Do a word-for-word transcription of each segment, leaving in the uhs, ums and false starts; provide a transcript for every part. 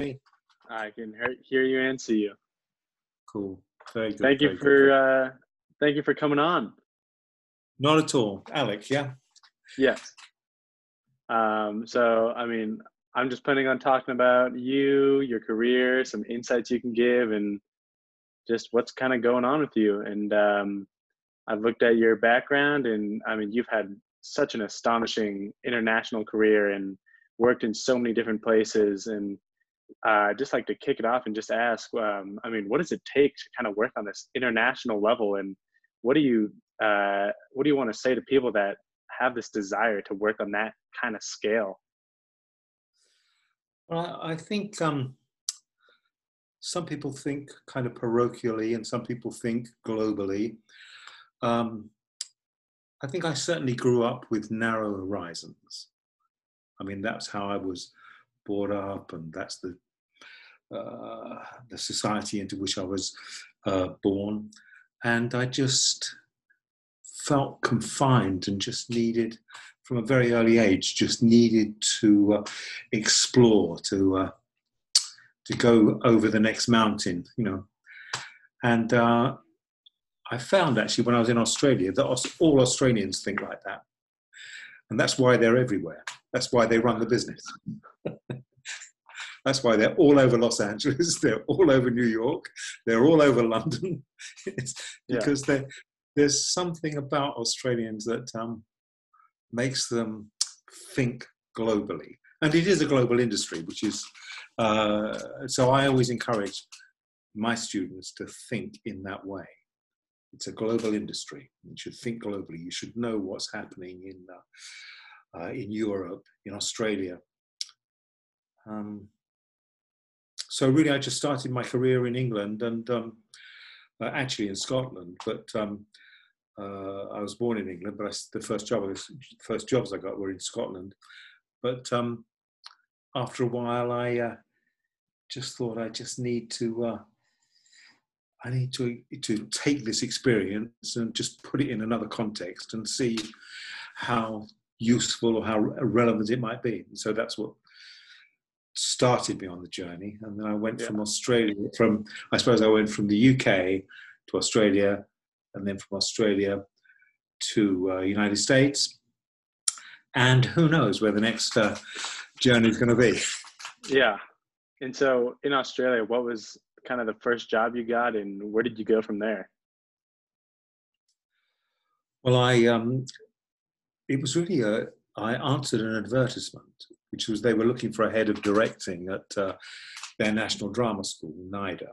me? I can hear you and see you. Cool. Very good. Thank you for uh, thank you for coming on. Not at all, Alec. Yeah. Yes. Um, so, I mean, I'm just planning on talking about you, your career, some insights you can give, and just what's kind of going on with you. And um, I've looked at your background, and I mean, you've had such an astonishing international career and worked in so many different places. And uh, I'd just like to kick it off and just ask, um, I mean, what does it take to kind of work on this international level? And what do you, uh, what do you want to say to people that have this desire to work on that kind of scale? Well, I think um, some people think kind of parochially and some people think globally. Um, I think I certainly grew up with narrow horizons. I mean, that's how I was brought up, and that's the, uh, the society into which I was uh, born. And I just felt confined and just needed, from a very early age, just needed to uh, explore, to uh, to go over the next mountain, you know. And uh, I found actually when I was in Australia that all Australians think like that. And that's why they're everywhere. That's why they run the business. That's why they're all over Los Angeles. They're all over New York. They're all over London. It's because yeah. they're... There's something about Australians that um, makes them think globally. And it is a global industry, which is, uh, so I always encourage my students to think in that way. It's a global industry. You should think globally. You should know what's happening in, uh, uh, in Europe, in Australia. Um, so really, I just started my career in England and um, uh, actually in Scotland, but um, Uh, I was born in England, but I, the first job, first jobs I got were in Scotland. But um, after a while, I uh, just thought I just need to, uh, I need to to take this experience and just put it in another context and see how useful or how relevant it might be. And so that's what started me on the journey. And then I went yeah. from Australia, from I suppose I went from the U K to Australia. And then from Australia to uh, United States. And who knows where the next uh, journey is going to be. Yeah. And so in Australia, what was kind of the first job you got and where did you go from there? Well, I, um, it was really, a, I answered an advertisement, which was they were looking for a head of directing at uh, their national drama school, NIDA.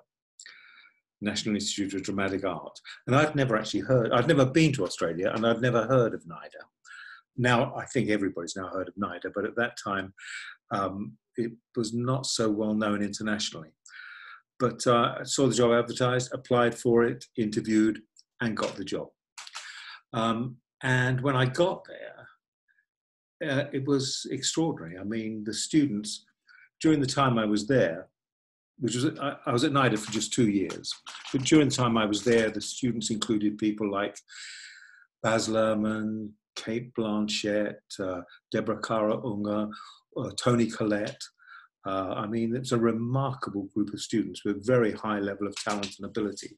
National Institute of Dramatic Art. And I'd never actually heard, I'd never been to Australia and I'd never heard of NIDA. Now, I think everybody's now heard of NIDA, but at that time, um, it was not so well known internationally. But uh, I saw the job advertised, applied for it, interviewed, and got the job. Um, and when I got there, uh, it was extraordinary. I mean, the students, during the time I was there, which was, I was at NIDA for just two years. But during the time I was there, the students included people like Baz Luhrmann, Kate Blanchett, uh, Deborah Kara Unger, uh, Toni Collette. Uh, I mean, it's a remarkable group of students with very high level of talent and ability.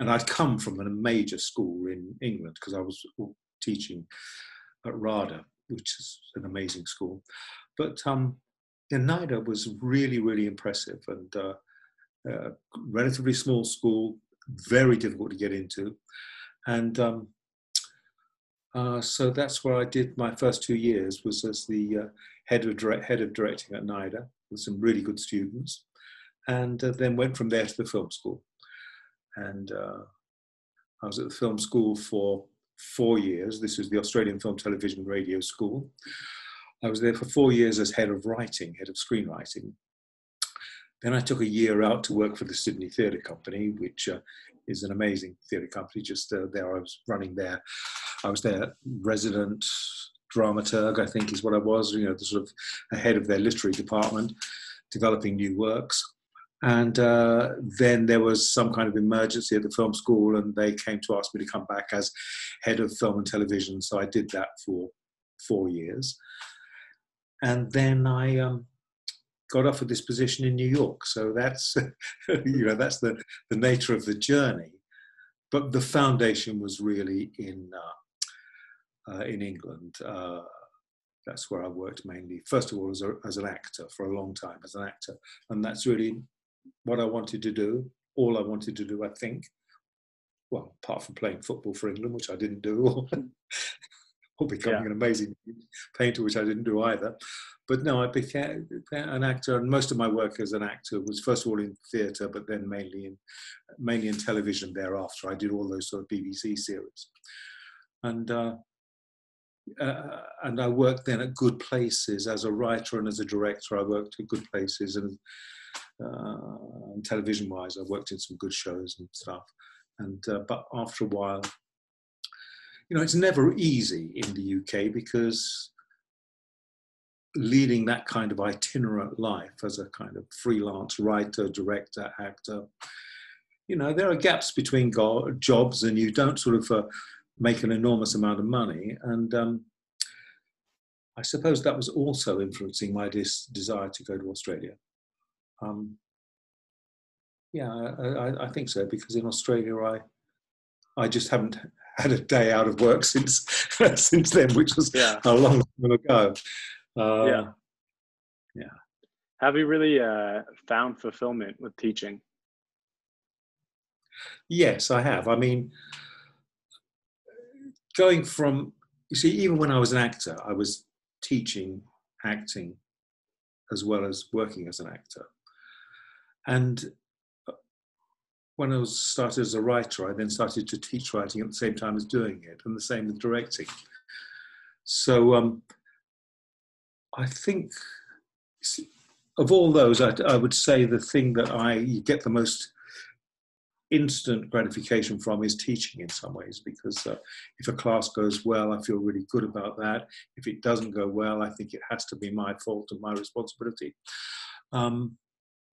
And I'd come from a major school in England because I was teaching at RADA, which is an amazing school. But um, And NIDA was really, really impressive, and uh, uh, relatively small school, very difficult to get into. And um, uh, so that's where I did my first two years, was as the uh, head of direct, head of directing at NIDA with some really good students, and uh, then went from there to the film school. And uh, I was at the film school for four years. This is the Australian Film, Television, Radio School. I was there for four years as head of writing, head of screenwriting. Then I took a year out to work for the Sydney Theatre Company, which uh, is an amazing theatre company. Just uh, there, I was running there. I was their resident dramaturg, I think is what I was, you know, the sort of the head of their literary department, developing new works. And uh, then there was some kind of emergency at the film school, and they came to ask me to come back as head of film and television. So I did that for four years. And then I um, got offered this position in New York. So that's, you know, that's the, the nature of the journey. But the foundation was really in, uh, uh, in England. Uh, that's where I worked mainly, first of all, as, a, as an actor, for a long time as an actor. And that's really what I wanted to do, all I wanted to do, I think. Well, apart from playing football for England, which I didn't do, or, or becoming yeah. an amazing painter, which I didn't do either. But no, I became an actor, and most of my work as an actor was first of all in theatre, but then mainly in mainly in television thereafter. I did all those sort of B B C series, and uh, uh, and I worked then at good places as a writer and as a director. I worked at good places, and, uh, and television-wise, I worked in some good shows and stuff. And, uh, but after a while, you know, it's never easy in the U K, because leading that kind of itinerant life as a kind of freelance writer, director, actor, you know, there are gaps between go jobs, and you don't sort of uh, make an enormous amount of money. And um, I suppose that was also influencing my dis desire to go to Australia. Um, Yeah, I, I think so, because in Australia, I I just haven't had a day out of work since since then, which was yeah. a long time ago. Uh, yeah, yeah. Have you really uh, found fulfillment with teaching? Yes, I have. I mean, going from, you see, even when I was an actor, I was teaching acting as well as working as an actor, and when I was started as a writer, I then started to teach writing at the same time as doing it, and the same with directing. So um, I think of all those, I, I would say the thing that I you get the most instant gratification from is teaching in some ways, because uh, if a class goes well, I feel really good about that. If it doesn't go well, I think it has to be my fault and my responsibility. Um,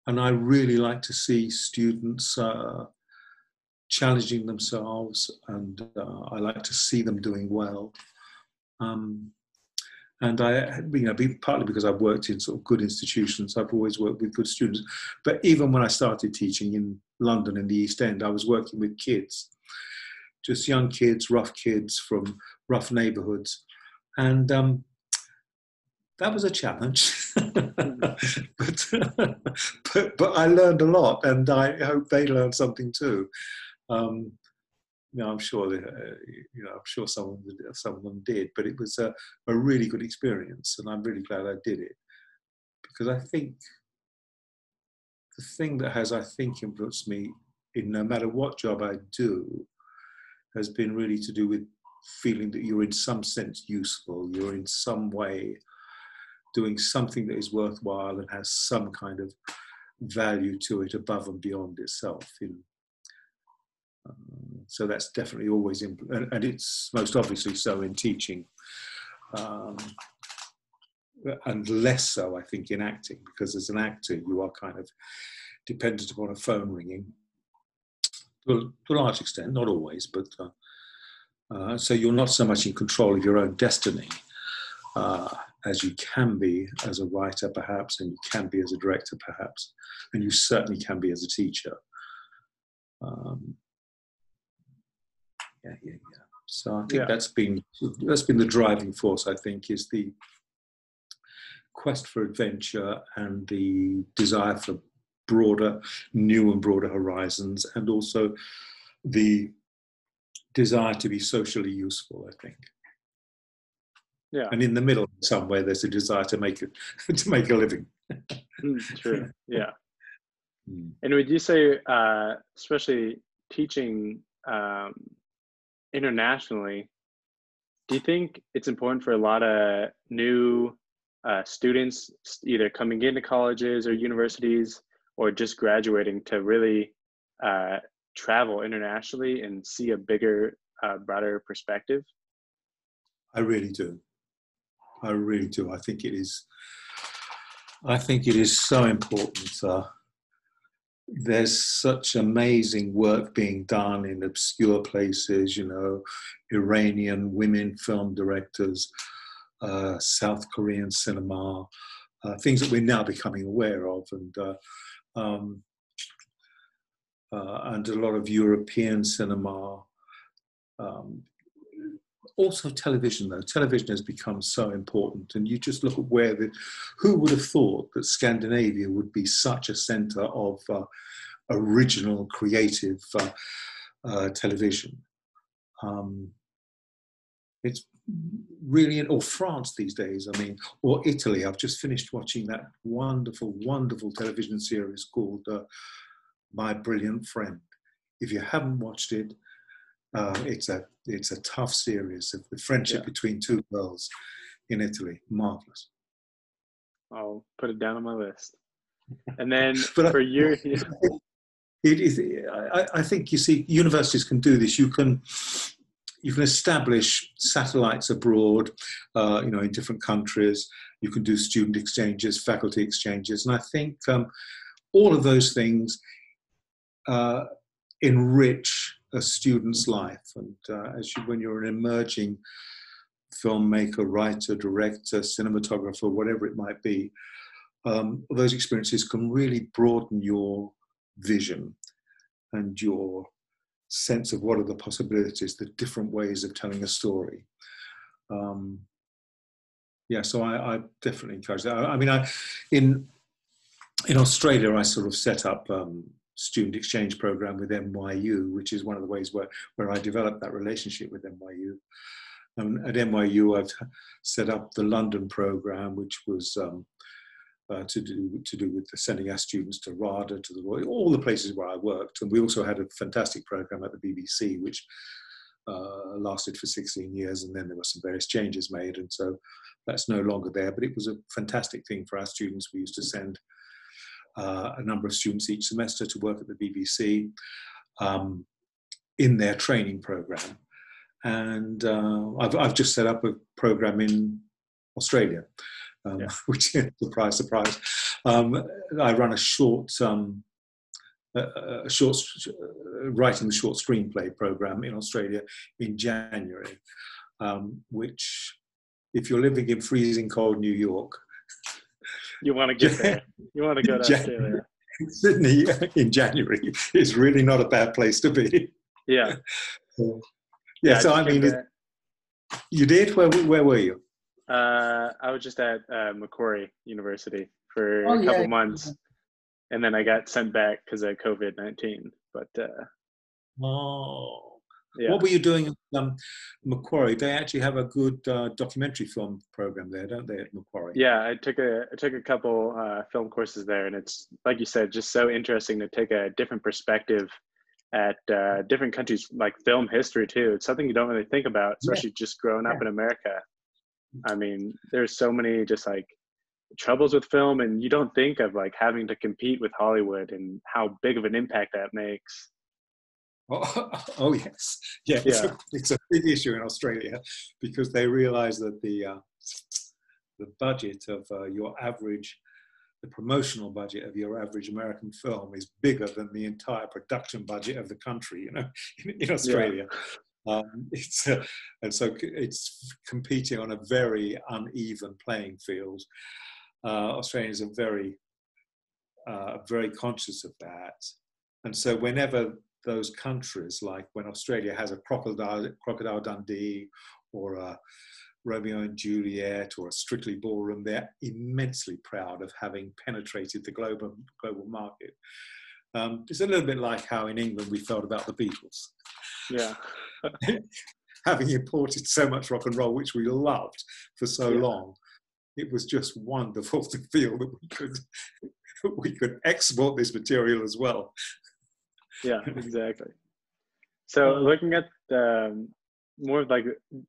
And I really like to see students uh, challenging themselves, and uh, I like to see them doing well. Um, and I, you know, be, partly because I've worked in sort of good institutions, I've always worked with good students. But even when I started teaching in London in the East End, I was working with kids, just young kids, rough kids from rough neighbourhoods, and. Um, That was a challenge, but, but, but I learned a lot, and I hope they learned something too. Um, you know, I'm sure they, uh, you know, I'm sure someone, some of them did, but it was a, a really good experience, and I'm really glad I did it, because I think the thing that has, I think, influenced me in no matter what job I do has been really to do with feeling that you're in some sense useful, you're in some way doing something that is worthwhile and has some kind of value to it above and beyond itself. You know? Um, so that's definitely always, and, and it's most obviously so in teaching, um, and less so, I think, in acting, because as an actor, you are kind of dependent upon a phone ringing, to a, to a large extent, not always, but uh, uh, so you're not so much in control of your own destiny, uh, as you can be as a writer, perhaps, and you can be as a director, perhaps, and you certainly can be as a teacher. Um, yeah, yeah, yeah. So I think yeah. that's been that's been the driving force, I think, is the quest for adventure and the desire for broader, new and broader horizons, and also the desire to be socially useful, I think. Yeah. And in the middle somewhere there's a desire to make it to make a living. True. Yeah. Mm. And would you say uh especially teaching um internationally, do you think it's important for a lot of new uh students either coming into colleges or universities or just graduating to really uh travel internationally and see a bigger, uh, broader perspective? I really do. I really do. I think it is. I think it is so important. Uh, there's such amazing work being done in obscure places. You know, Iranian women film directors, uh, South Korean cinema, uh, things that we're now becoming aware of, and uh, um, uh, and a lot of European cinema, um, also television though. Television has become so important, and you just look at where the, who would have thought that Scandinavia would be such a centre of uh, original, creative uh, uh, television. Um, it's really, or France these days, I mean, or Italy. I've just finished watching that wonderful, wonderful television series called uh, My Brilliant Friend. If you haven't watched it, uh, it's a it's a tough series of the friendship yeah. between two girls in Italy. Marvellous. I'll put it down on my list. And then but for I, you... Yeah. It is, I, I think, you see, universities can do this. You can... You can establish satellites abroad, uh, you know, in different countries. You can do student exchanges, faculty exchanges. And I think um, all of those things uh, enrich a student's life. And uh, as you, when you're an emerging filmmaker, writer, director, cinematographer, whatever it might be, um, those experiences can really broaden your vision and your sense of what are the possibilities, the different ways of telling a story. Um, yeah, so I, I definitely encourage that. I, I mean, I in in Australia, I sort of set up um, student exchange program with N Y U, which is one of the ways where where I developed that relationship with N Y U. And at N Y U, I've set up the London program, which was um, Uh, to do to do with sending our students to RADA, to the Royal, all the places where I worked. And we also had a fantastic program at the B B C, which uh, lasted for sixteen years, and then there were some various changes made, and so that's no longer there. But it was a fantastic thing for our students. We used to send uh, a number of students each semester to work at the B B C um, in their training program. And uh, I've, I've just set up a program in Australia. Um, yeah. Which is, surprise, surprise. Um, I run a short, um, a, a short, uh, writing the short screenplay program in Australia in January, um, which, if you're living in freezing cold New York, you want to get there. You want to go to Australia. Sydney in January is really not a bad place to be. Yeah. So, yeah, yeah. So I, I mean, it, you did. Where where were you? Uh, I was just at uh, Macquarie University for oh, a couple yeah. months, and then I got sent back because of COVID nineteen. But uh, oh, yeah. What were you doing at um, Macquarie? They actually have a good uh, documentary film program there, don't they? At Macquarie. Yeah, I took a I took a couple uh, film courses there, and it's like you said, just so interesting to take a different perspective at uh, different countries, like film history too. It's something you don't really think about, especially yeah. just growing up yeah. in America. I mean, there's so many just like troubles with film, and you don't think of like having to compete with Hollywood and how big of an impact that makes. Oh, oh yes. Yeah, yeah. It's, a, it's a big issue in Australia because they realize that the, uh, the budget of uh, your average, the promotional budget of your average American film is bigger than the entire production budget of the country, you know, in, in Australia. Yeah. Um, it's uh, and so it's competing on a very uneven playing field. Uh, Australians are very, uh, very conscious of that, and so whenever those countries, like when Australia has a Crocodile, Crocodile Dundee, or a Romeo and Juliet, or a Strictly Ballroom, they're immensely proud of having penetrated the global global market. Um, it's a little bit like how in England we felt about the Beatles. Yeah. Having imported so much rock and roll, which we loved for so yeah. long, it was just wonderful to feel that we could we could export this material as well. Yeah, exactly. So looking at um, more of like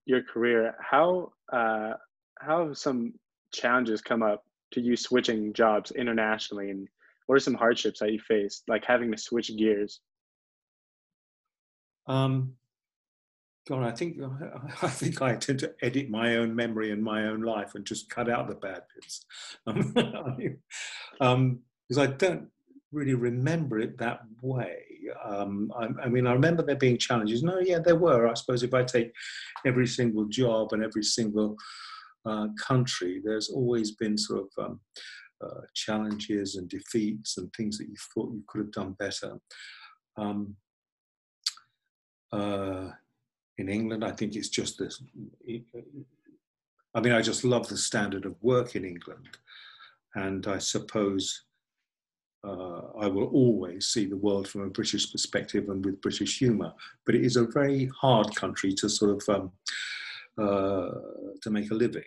your career, how uh, how have some challenges come up to you switching jobs internationally, and what are some hardships that you faced, like having to switch gears? Um, God, I think I think I tend to edit my own memory and my own life and just cut out the bad bits, um, I mean, um, because I don't really remember it that way. Um, I, I mean, I remember there being challenges. No, yeah, there were. I suppose if I take every single job and every single uh, country, there's always been sort of um, uh, challenges and defeats and things that you thought you could have done better. Um, uh, in England, I think it's just this, I mean, I just love the standard of work in England. And I suppose uh, I will always see the world from a British perspective and with British humour. But it is a very hard country to sort of, um, uh, to make a living.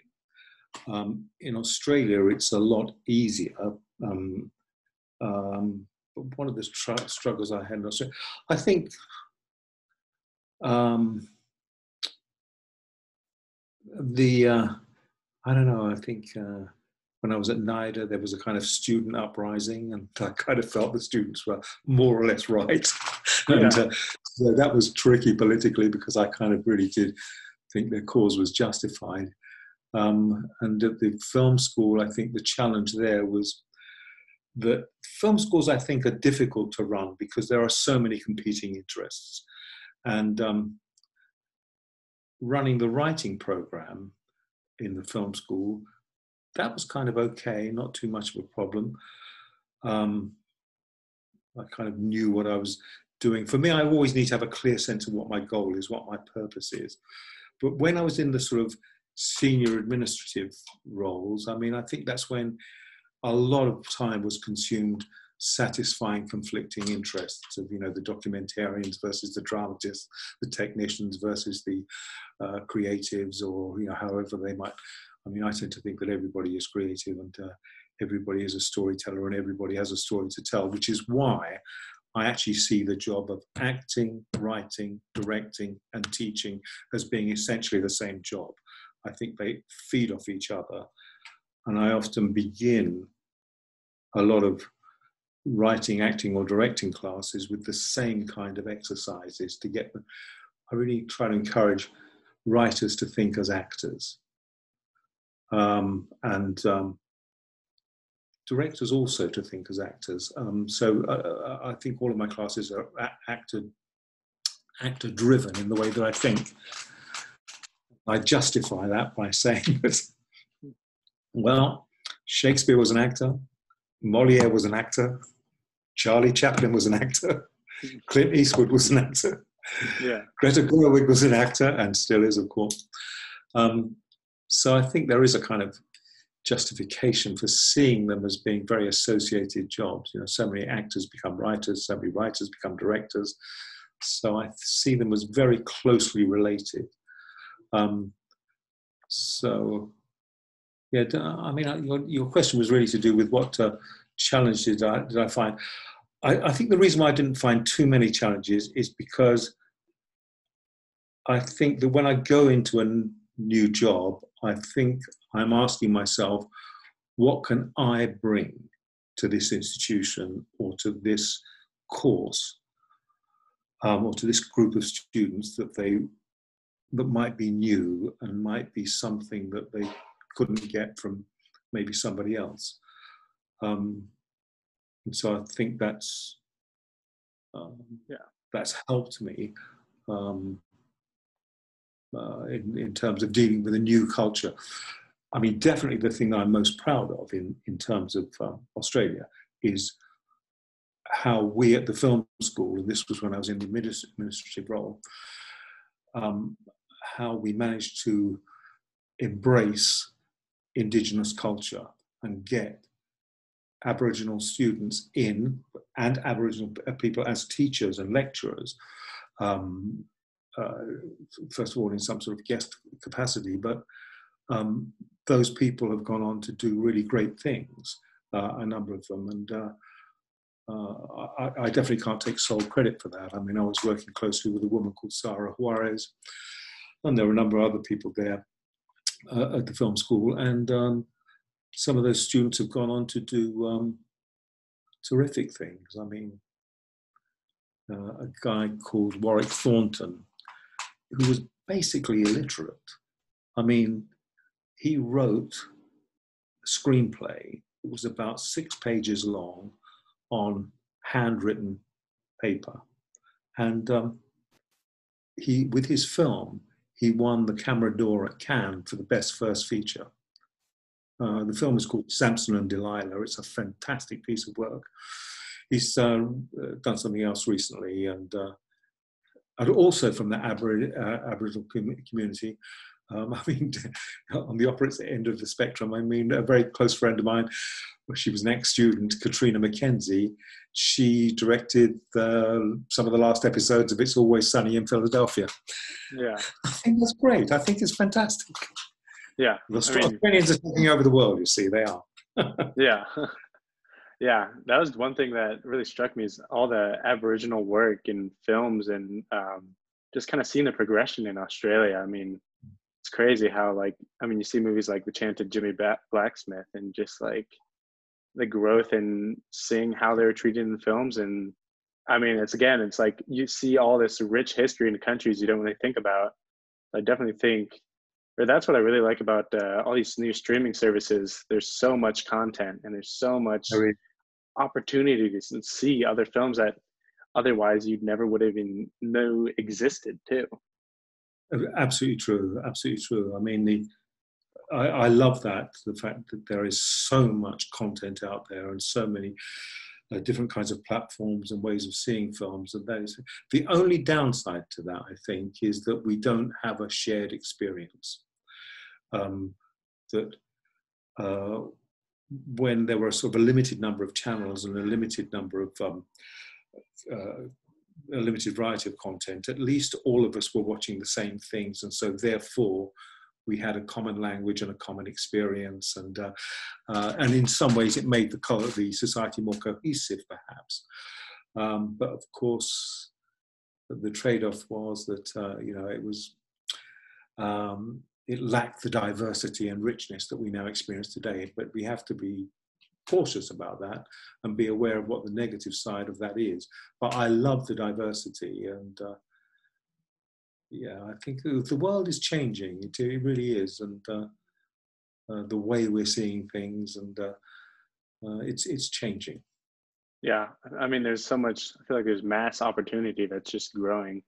Um, in Australia, it's a lot easier. Um, um, but one of the tr- struggles I had in Australia, I think, um, the, uh, I don't know, I think, uh, when I was at NIDA, there was a kind of student uprising, and I kind of felt the students were more or less right. Yeah. And uh, so that was tricky politically, because I kind of really did think their cause was justified. Um, and at the film school, I think the challenge there was that film schools, I think, are difficult to run because there are so many competing interests. And um, running the writing program in the film school, that was kind of okay, not too much of a problem. Um, I kind of knew what I was doing. For me, I always need to have a clear sense of what my goal is, what my purpose is. But when I was in the sort of senior administrative roles, I mean, I think that's when a lot of time was consumed satisfying conflicting interests of, you know, the documentarians versus the dramatists, the technicians versus the uh, creatives, or, you know, however they might. I mean, I tend to think that everybody is creative and uh, everybody is a storyteller and everybody has a story to tell, which is why I actually see the job of acting, writing, directing, and teaching as being essentially the same job. I think they feed off each other. And I often begin a lot of writing, acting, or directing classes with the same kind of exercises to get them. I really try to encourage writers to think as actors. Um, and um, directors also to think as actors. Um, so uh, I think all of my classes are actor, actor driven in the way that I think. I justify that by saying that, well, Shakespeare was an actor, Moliere was an actor, Charlie Chaplin was an actor, Clint Eastwood was an actor, yeah. Greta Gerwig was an actor, and still is, of course. Um, So I think there is a kind of justification for seeing them as being very associated jobs. You know, so many actors become writers, so many writers become directors. So I see them as very closely related. Um, so, yeah, I mean, your, your question was really to do with what uh, challenges did I, did I find. I, I think the reason why I didn't find too many challenges is because I think that when I go into a new job, I think I'm asking myself, what can I bring to this institution or to this course um, or to this group of students that they that might be new and might be something that they couldn't get from maybe somebody else. Um, and so I think that's um, yeah, that's helped me. Um, Uh, in, in terms of dealing with a new culture. I mean, definitely the thing that I'm most proud of in, in terms of um, Australia is how we at the film school, and this was when I was in the administrative role, um, how we managed to embrace Indigenous culture and get Aboriginal students in, and Aboriginal people as teachers and lecturers, um, Uh, first of all, in some sort of guest capacity, but um, those people have gone on to do really great things, uh, a number of them, and uh, uh, I, I definitely can't take sole credit for that. I mean, I was working closely with a woman called Sara Juarez, and there were a number of other people there uh, at the film school, and um, some of those students have gone on to do um, terrific things. I mean, uh, a guy called Warwick Thornton, who was basically illiterate. I mean, he wrote a screenplay that was about six pages long on handwritten paper. And um, he, with his film, he won the Camera d'Or at Cannes for the best first feature. Uh, the film is called Samson and Delilah. It's a fantastic piece of work. He's uh, done something else recently, and, uh, and also from the Aboriginal uh, Aboriginal community. Um, I mean, on the opposite end of the spectrum, I mean, a very close friend of mine, she was an ex-student, Katrina McKenzie. She directed the, some of the last episodes of It's Always Sunny in Philadelphia. Yeah. I think that's great. I think it's fantastic. Yeah. The Australians I mean, are taking over the world, you see, they are. Yeah. Yeah. That was one thing that really struck me, is all the Aboriginal work in films, and um, just kind of seeing the progression in Australia. I mean, it's crazy how, like, I mean, you see movies like The Chanted Jimmy Blacksmith, and just like the growth and seeing how they were treated in films. And I mean, it's again, it's like you see all this rich history in countries you don't really think about. I definitely think, or that's what I really like about uh, all these new streaming services. There's so much content, and there's so much I mean, opportunity to see other films that otherwise you'd never would have even know existed too. Absolutely true. Absolutely true. I mean, the I, I love that, the fact that there is so much content out there, and so many uh, different kinds of platforms and ways of seeing films. And that is the only downside to that, I think, is that we don't have a shared experience. Um, that uh, when there were sort of a limited number of channels and a limited number of um, uh, a limited variety of content, at least all of us were watching the same things, and so therefore we had a common language and a common experience, and uh, uh, and in some ways it made the color the society more cohesive, perhaps. Um, but of course, the trade-off was that uh, you know it was um, it lacked the diversity and richness that we now experience today. But we have to be cautious about that and be aware of what the negative side of that is. But I love the diversity, and uh, yeah, I think the world is changing. It, it really is, and uh, uh, the way we're seeing things, and uh, uh, it's it's changing. Yeah, I mean, there's so much. I feel like there's mass opportunity that's just growing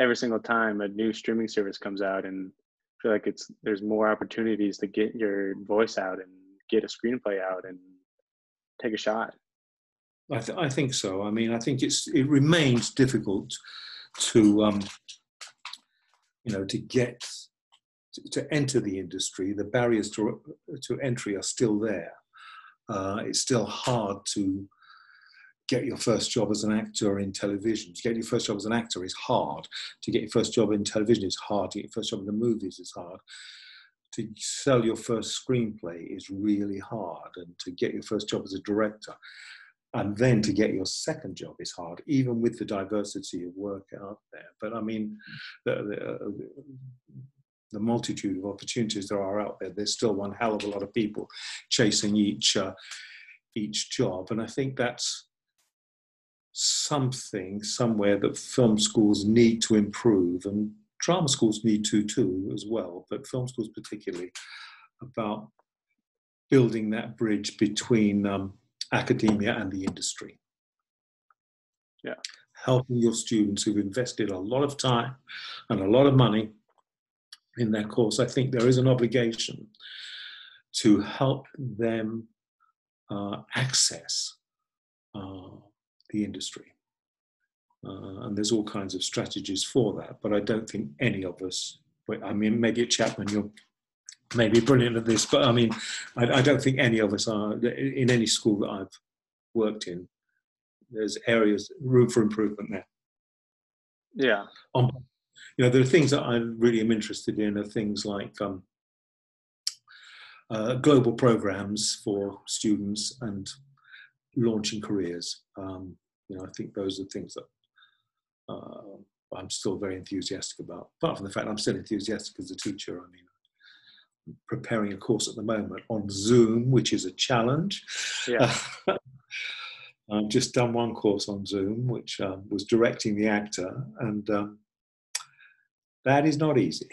every single time a new streaming service comes out, and I feel like it's there's more opportunities to get your voice out and get a screenplay out and take a shot. I, th I think so. I mean, I think it's it remains difficult to um, you know to get to, to enter the industry. The barriers to to entry are still there. Uh, it's still hard to get your first job as an actor in television. To get your first job as an actor is hard. To get your first job in television is hard. To get your first job in the movies is hard. To sell your first screenplay is really hard, and to get your first job as a director, and then to get your second job is hard, even with the diversity of work out there. But I mean, the, the, the multitude of opportunities there are out there, there's still one hell of a lot of people chasing each, uh, each job. And I think that's something somewhere that film schools need to improve, and drama schools need to too as well, but film schools particularly, about building that bridge between um, academia and the industry. Yeah, helping your students who've invested a lot of time and a lot of money in their course. I think there is an obligation to help them uh, access uh, the industry. Uh, and there's all kinds of strategies for that, but I don't think any of us, I mean, maybe at Chapman, you're maybe brilliant at this, but I mean, I, I don't think any of us are, in any school that I've worked in, there's areas, room for improvement there. Yeah. Um, you know, there are things that I really am interested in, are things like um, uh, global programs for students and launching careers. Um, you know, I think those are things that Uh, I'm still very enthusiastic about. Apart from the fact I'm still enthusiastic as a teacher, I mean, I'm preparing a course at the moment on Zoom, which is a challenge. Yeah. Uh, I've just done one course on Zoom, which um, was directing the actor, and um, that is not easy.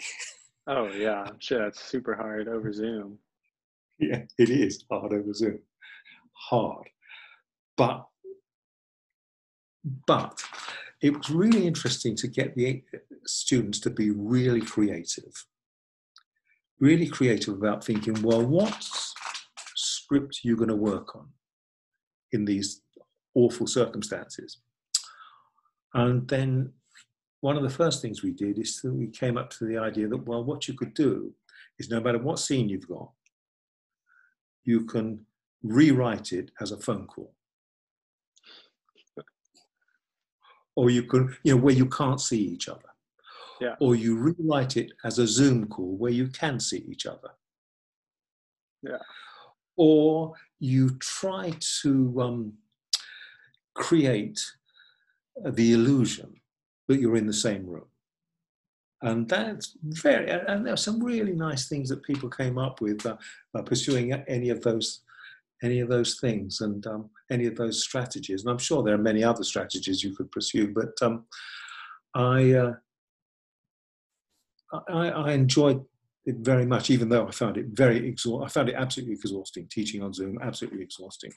Oh yeah, I'm sure that's super hard over Zoom. Yeah, it is hard over Zoom. Hard, but but. It was really interesting to get the students to be really creative. Really creative about thinking, well, what script are you going to work on in these awful circumstances? And then one of the first things we did is that we came up to the idea that, well, what you could do is no matter what scene you've got, you can rewrite it as a phone call. Or you can, you know, where you can't see each other. Yeah. Or you rewrite it as a Zoom call where you can see each other. Yeah. Or you try to um, create the illusion that you're in the same room. And that's very, and there are some really nice things that people came up with uh, by pursuing any of those, any of those things and um, any of those strategies. And I'm sure there are many other strategies you could pursue, but um, I, uh, I, I enjoyed it very much, even though I found it very exhausting. I found it absolutely exhausting, teaching on Zoom, absolutely exhausting.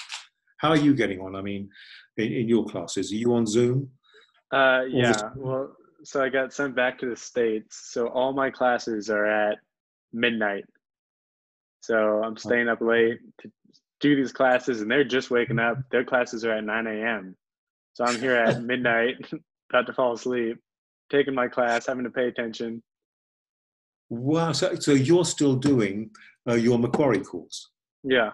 How are you getting on? I mean, in, in your classes, are you on Zoom? Uh, yeah, well, so I got sent back to the States. So all my classes are at midnight. So I'm staying up late to do these classes, and they're just waking up. Their classes are at nine a m So I'm here at midnight, about to fall asleep, taking my class, having to pay attention. Wow, so, so you're still doing uh, your Macquarie course? Yeah.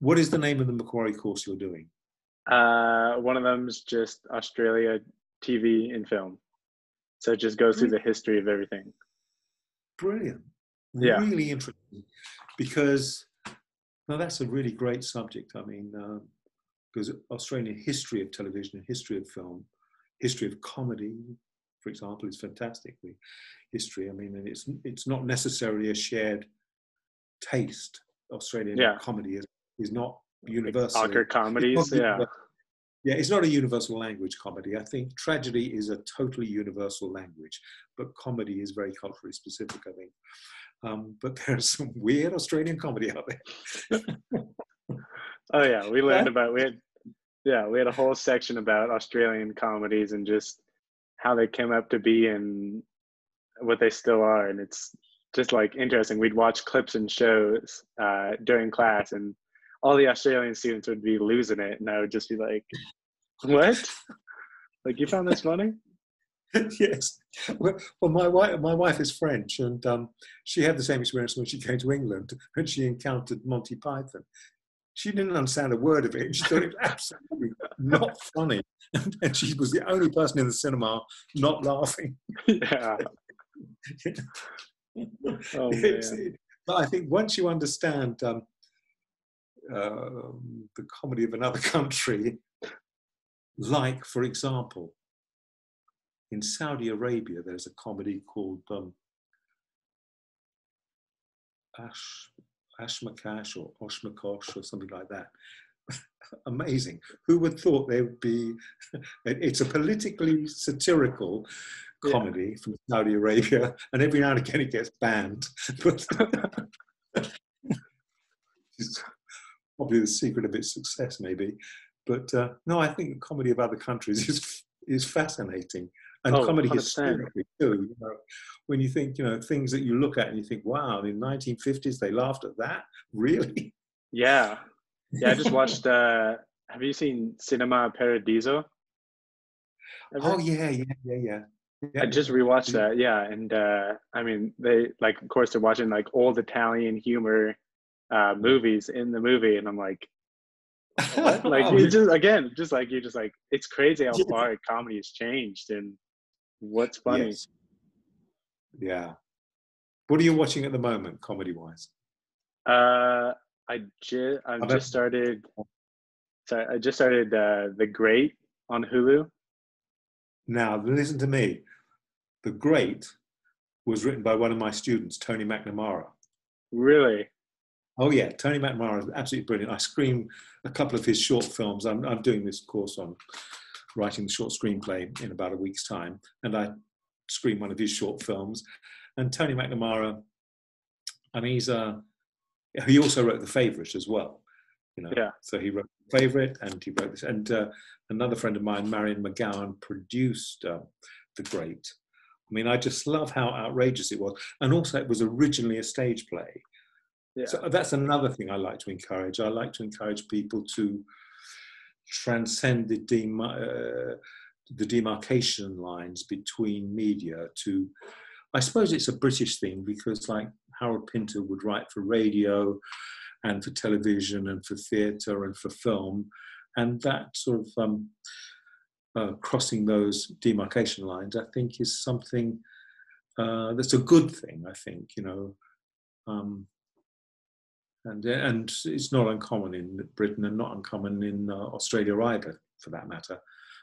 What is the name of the Macquarie course you're doing? Uh, one of them is just Australia T V and film. So it just goes through the history of everything. Brilliant. Yeah. Really interesting. Because, well, that's a really great subject. I mean, uh, because Australian history of television and history of film, history of comedy, for example, is fantastic. The history, I mean, and it's, it's not necessarily a shared taste. Australian yeah. comedy is, is not universal. Like comedies, yeah. Yeah, it's not a universal language, comedy. I think tragedy is a totally universal language, but comedy is very culturally specific, I think. Um, but there's some weird Australian comedy out there. Oh yeah, we learned about, we had, yeah, we had a whole section about Australian comedies and just how they came up to be and what they still are. And it's just like interesting. We'd watch clips and shows uh, during class, and all the Australian students would be losing it, and I would just be like, what? Like, you found this funny? Yes. Well, well, my wife, my wife is French, and um, she had the same experience when she came to England, and she encountered Monty Python. She didn't understand a word of it. She thought it was absolutely not funny. And, and she was the only person in the cinema not laughing. Yeah. Oh, man. But I think once you understand um, Um, the comedy of another country, like, for example, in Saudi Arabia, there's a comedy called um, Ash, Ashmakash or Oshmakosh or something like that. Amazing. Who would thought they would be... It's a politically satirical comedy yeah. from Saudi Arabia, and every now and again it gets banned. But probably the secret of its success, maybe. But uh, no, I think the comedy of other countries is is fascinating, and oh, comedy historically too. You know, when you think, you know, things that you look at and you think, wow, in the nineteen fifties they laughed at that, really? Yeah, yeah. I just watched. Uh, have you seen Cinema Paradiso? Ever? Oh yeah, yeah, yeah, yeah. Yeah. I just rewatched yeah. that. Yeah, and uh, I mean, they like, of course, they're watching like old Italian humor. Uh, movies in the movie, and I'm like, what? Like oh, it's just again, just like you're just like, it's crazy how yeah. far comedy has changed and what's funny. Yes. Yeah. What are you watching at the moment, comedy-wise? Uh, I just I just started. Sorry, I just started uh, The Great on Hulu. Now listen to me. The Great was written by one of my students, Tony McNamara. Really. Oh yeah, Tony McNamara is absolutely brilliant. I screened a couple of his short films. I'm, I'm doing this course on writing the short screenplay in about a week's time, and I screened one of his short films. And Tony McNamara, I mean, he's a, he also wrote The Favourite as well. You know, yeah. So he wrote The Favourite, and he wrote this. And uh, another friend of mine, Marion McGowan, produced uh, The Great. I mean, I just love how outrageous it was. And also it was originally a stage play. Yeah. So that's another thing I like to encourage. I like to encourage people to transcend the, dem uh, the demarcation lines between media to, I suppose it's a British thing, because like Harold Pinter would write for radio and for television and for theatre and for film, and that sort of um, uh, crossing those demarcation lines, I think, is something uh, that's a good thing, I think, you know. Um, And, and it's not uncommon in Britain, and not uncommon in uh, Australia either, for that matter.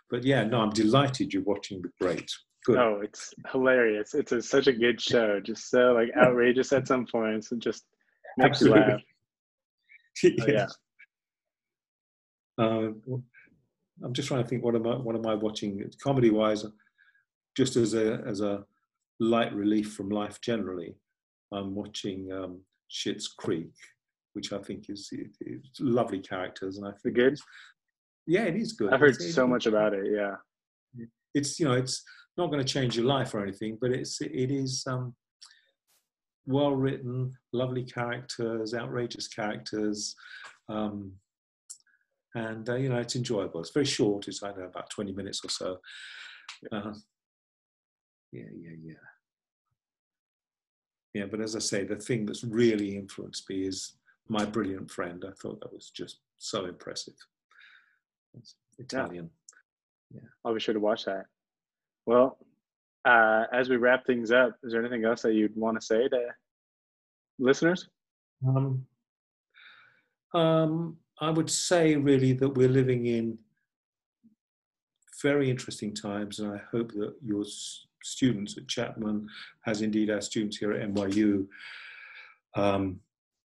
But yeah, no, I'm delighted you're watching The Great. Good. Oh, it's hilarious. It's a, such a good show. Just so like outrageous at some points, and just makes Absolutely. you laugh. Oh, yeah. Uh, I'm just trying to think, what am I, what am I watching? Comedy-wise, just as a, as a light relief from life generally, I'm watching um, Schitt's Creek, which I think is, is lovely characters, and I think good. Yeah, it is good. I've heard it's, so much about it. Yeah, it's you know it's not going to change your life or anything, but it's it is um, well written, lovely characters, outrageous characters, um, and uh, you know it's enjoyable. It's very short. It's I don't know about twenty minutes or so. Uh, yeah, yeah, yeah. Yeah, but as I say, the thing that's really influenced me is My Brilliant Friend. I thought that was just so impressive. It's Italian. Yeah. I'll be sure to watch that. Well, uh, as we wrap things up, is there anything else that you'd want to say to listeners? Um, um, I would say really that we're living in very interesting times, and I hope that your students at Chapman, as indeed our students here at N Y U, um,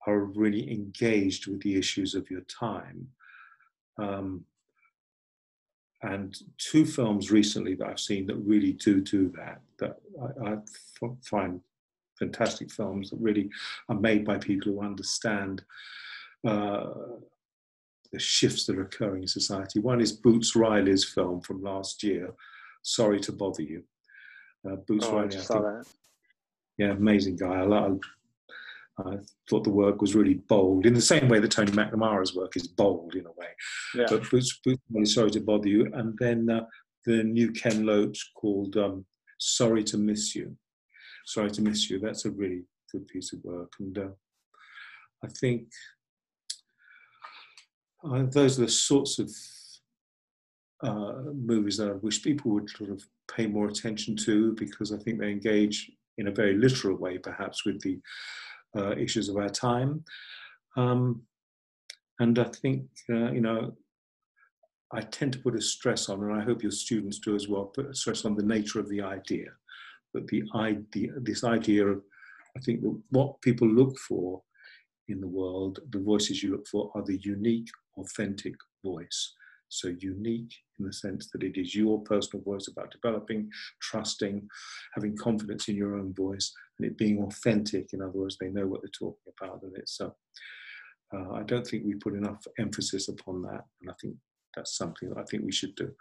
are really engaged with the issues of your time. Um, and two films recently that I've seen that really do do that, that I, I find fantastic films that really are made by people who understand uh, the shifts that are occurring in society. One is Boots Riley's film from last year, Sorry to Bother You. Uh, Boots oh, Riley, I, I saw think, that. Yeah, amazing guy. I, I, I thought the work was really bold, in the same way that Tony McNamara's work is bold in a way. Yeah. But Boots, Boots Riley, Sorry to Bother You, and then uh, the new Ken Loach called um, Sorry to Miss You. Sorry to Miss You. That's a really good piece of work, and uh, I think uh, those are the sorts of uh, movies that I wish people would sort of pay more attention to, because I think they engage in a very literal way, perhaps, with the uh, issues of our time. Um, and I think, uh, you know, I tend to put a stress on, and I hope your students do as well, put a stress on the nature of the idea. But the idea, this idea of, I think, what people look for in the world, the voices you look for, are the unique, authentic voice. So unique in the sense that it is your personal voice, about developing, trusting, having confidence in your own voice, and it being authentic. In other words, they know what they're talking about, and it's so. Uh, I don't think we put enough emphasis upon that, and I think that's something that I think we should do.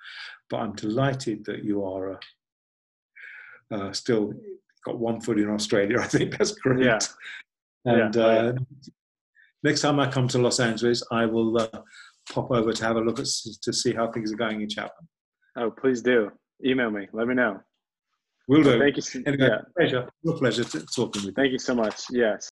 But I'm delighted that you are uh, uh, still got one foot in Australia. I think that's great. Yeah. And yeah. Uh, next time I come to Los Angeles, I will. Uh, pop over to have a look at, to see how things are going in Chapman. Oh, please do. Email me. Let me know. Will do. Thank you. Anyway, yeah. Pleasure. Real pleasure talking with you. Thank you so much. Yes.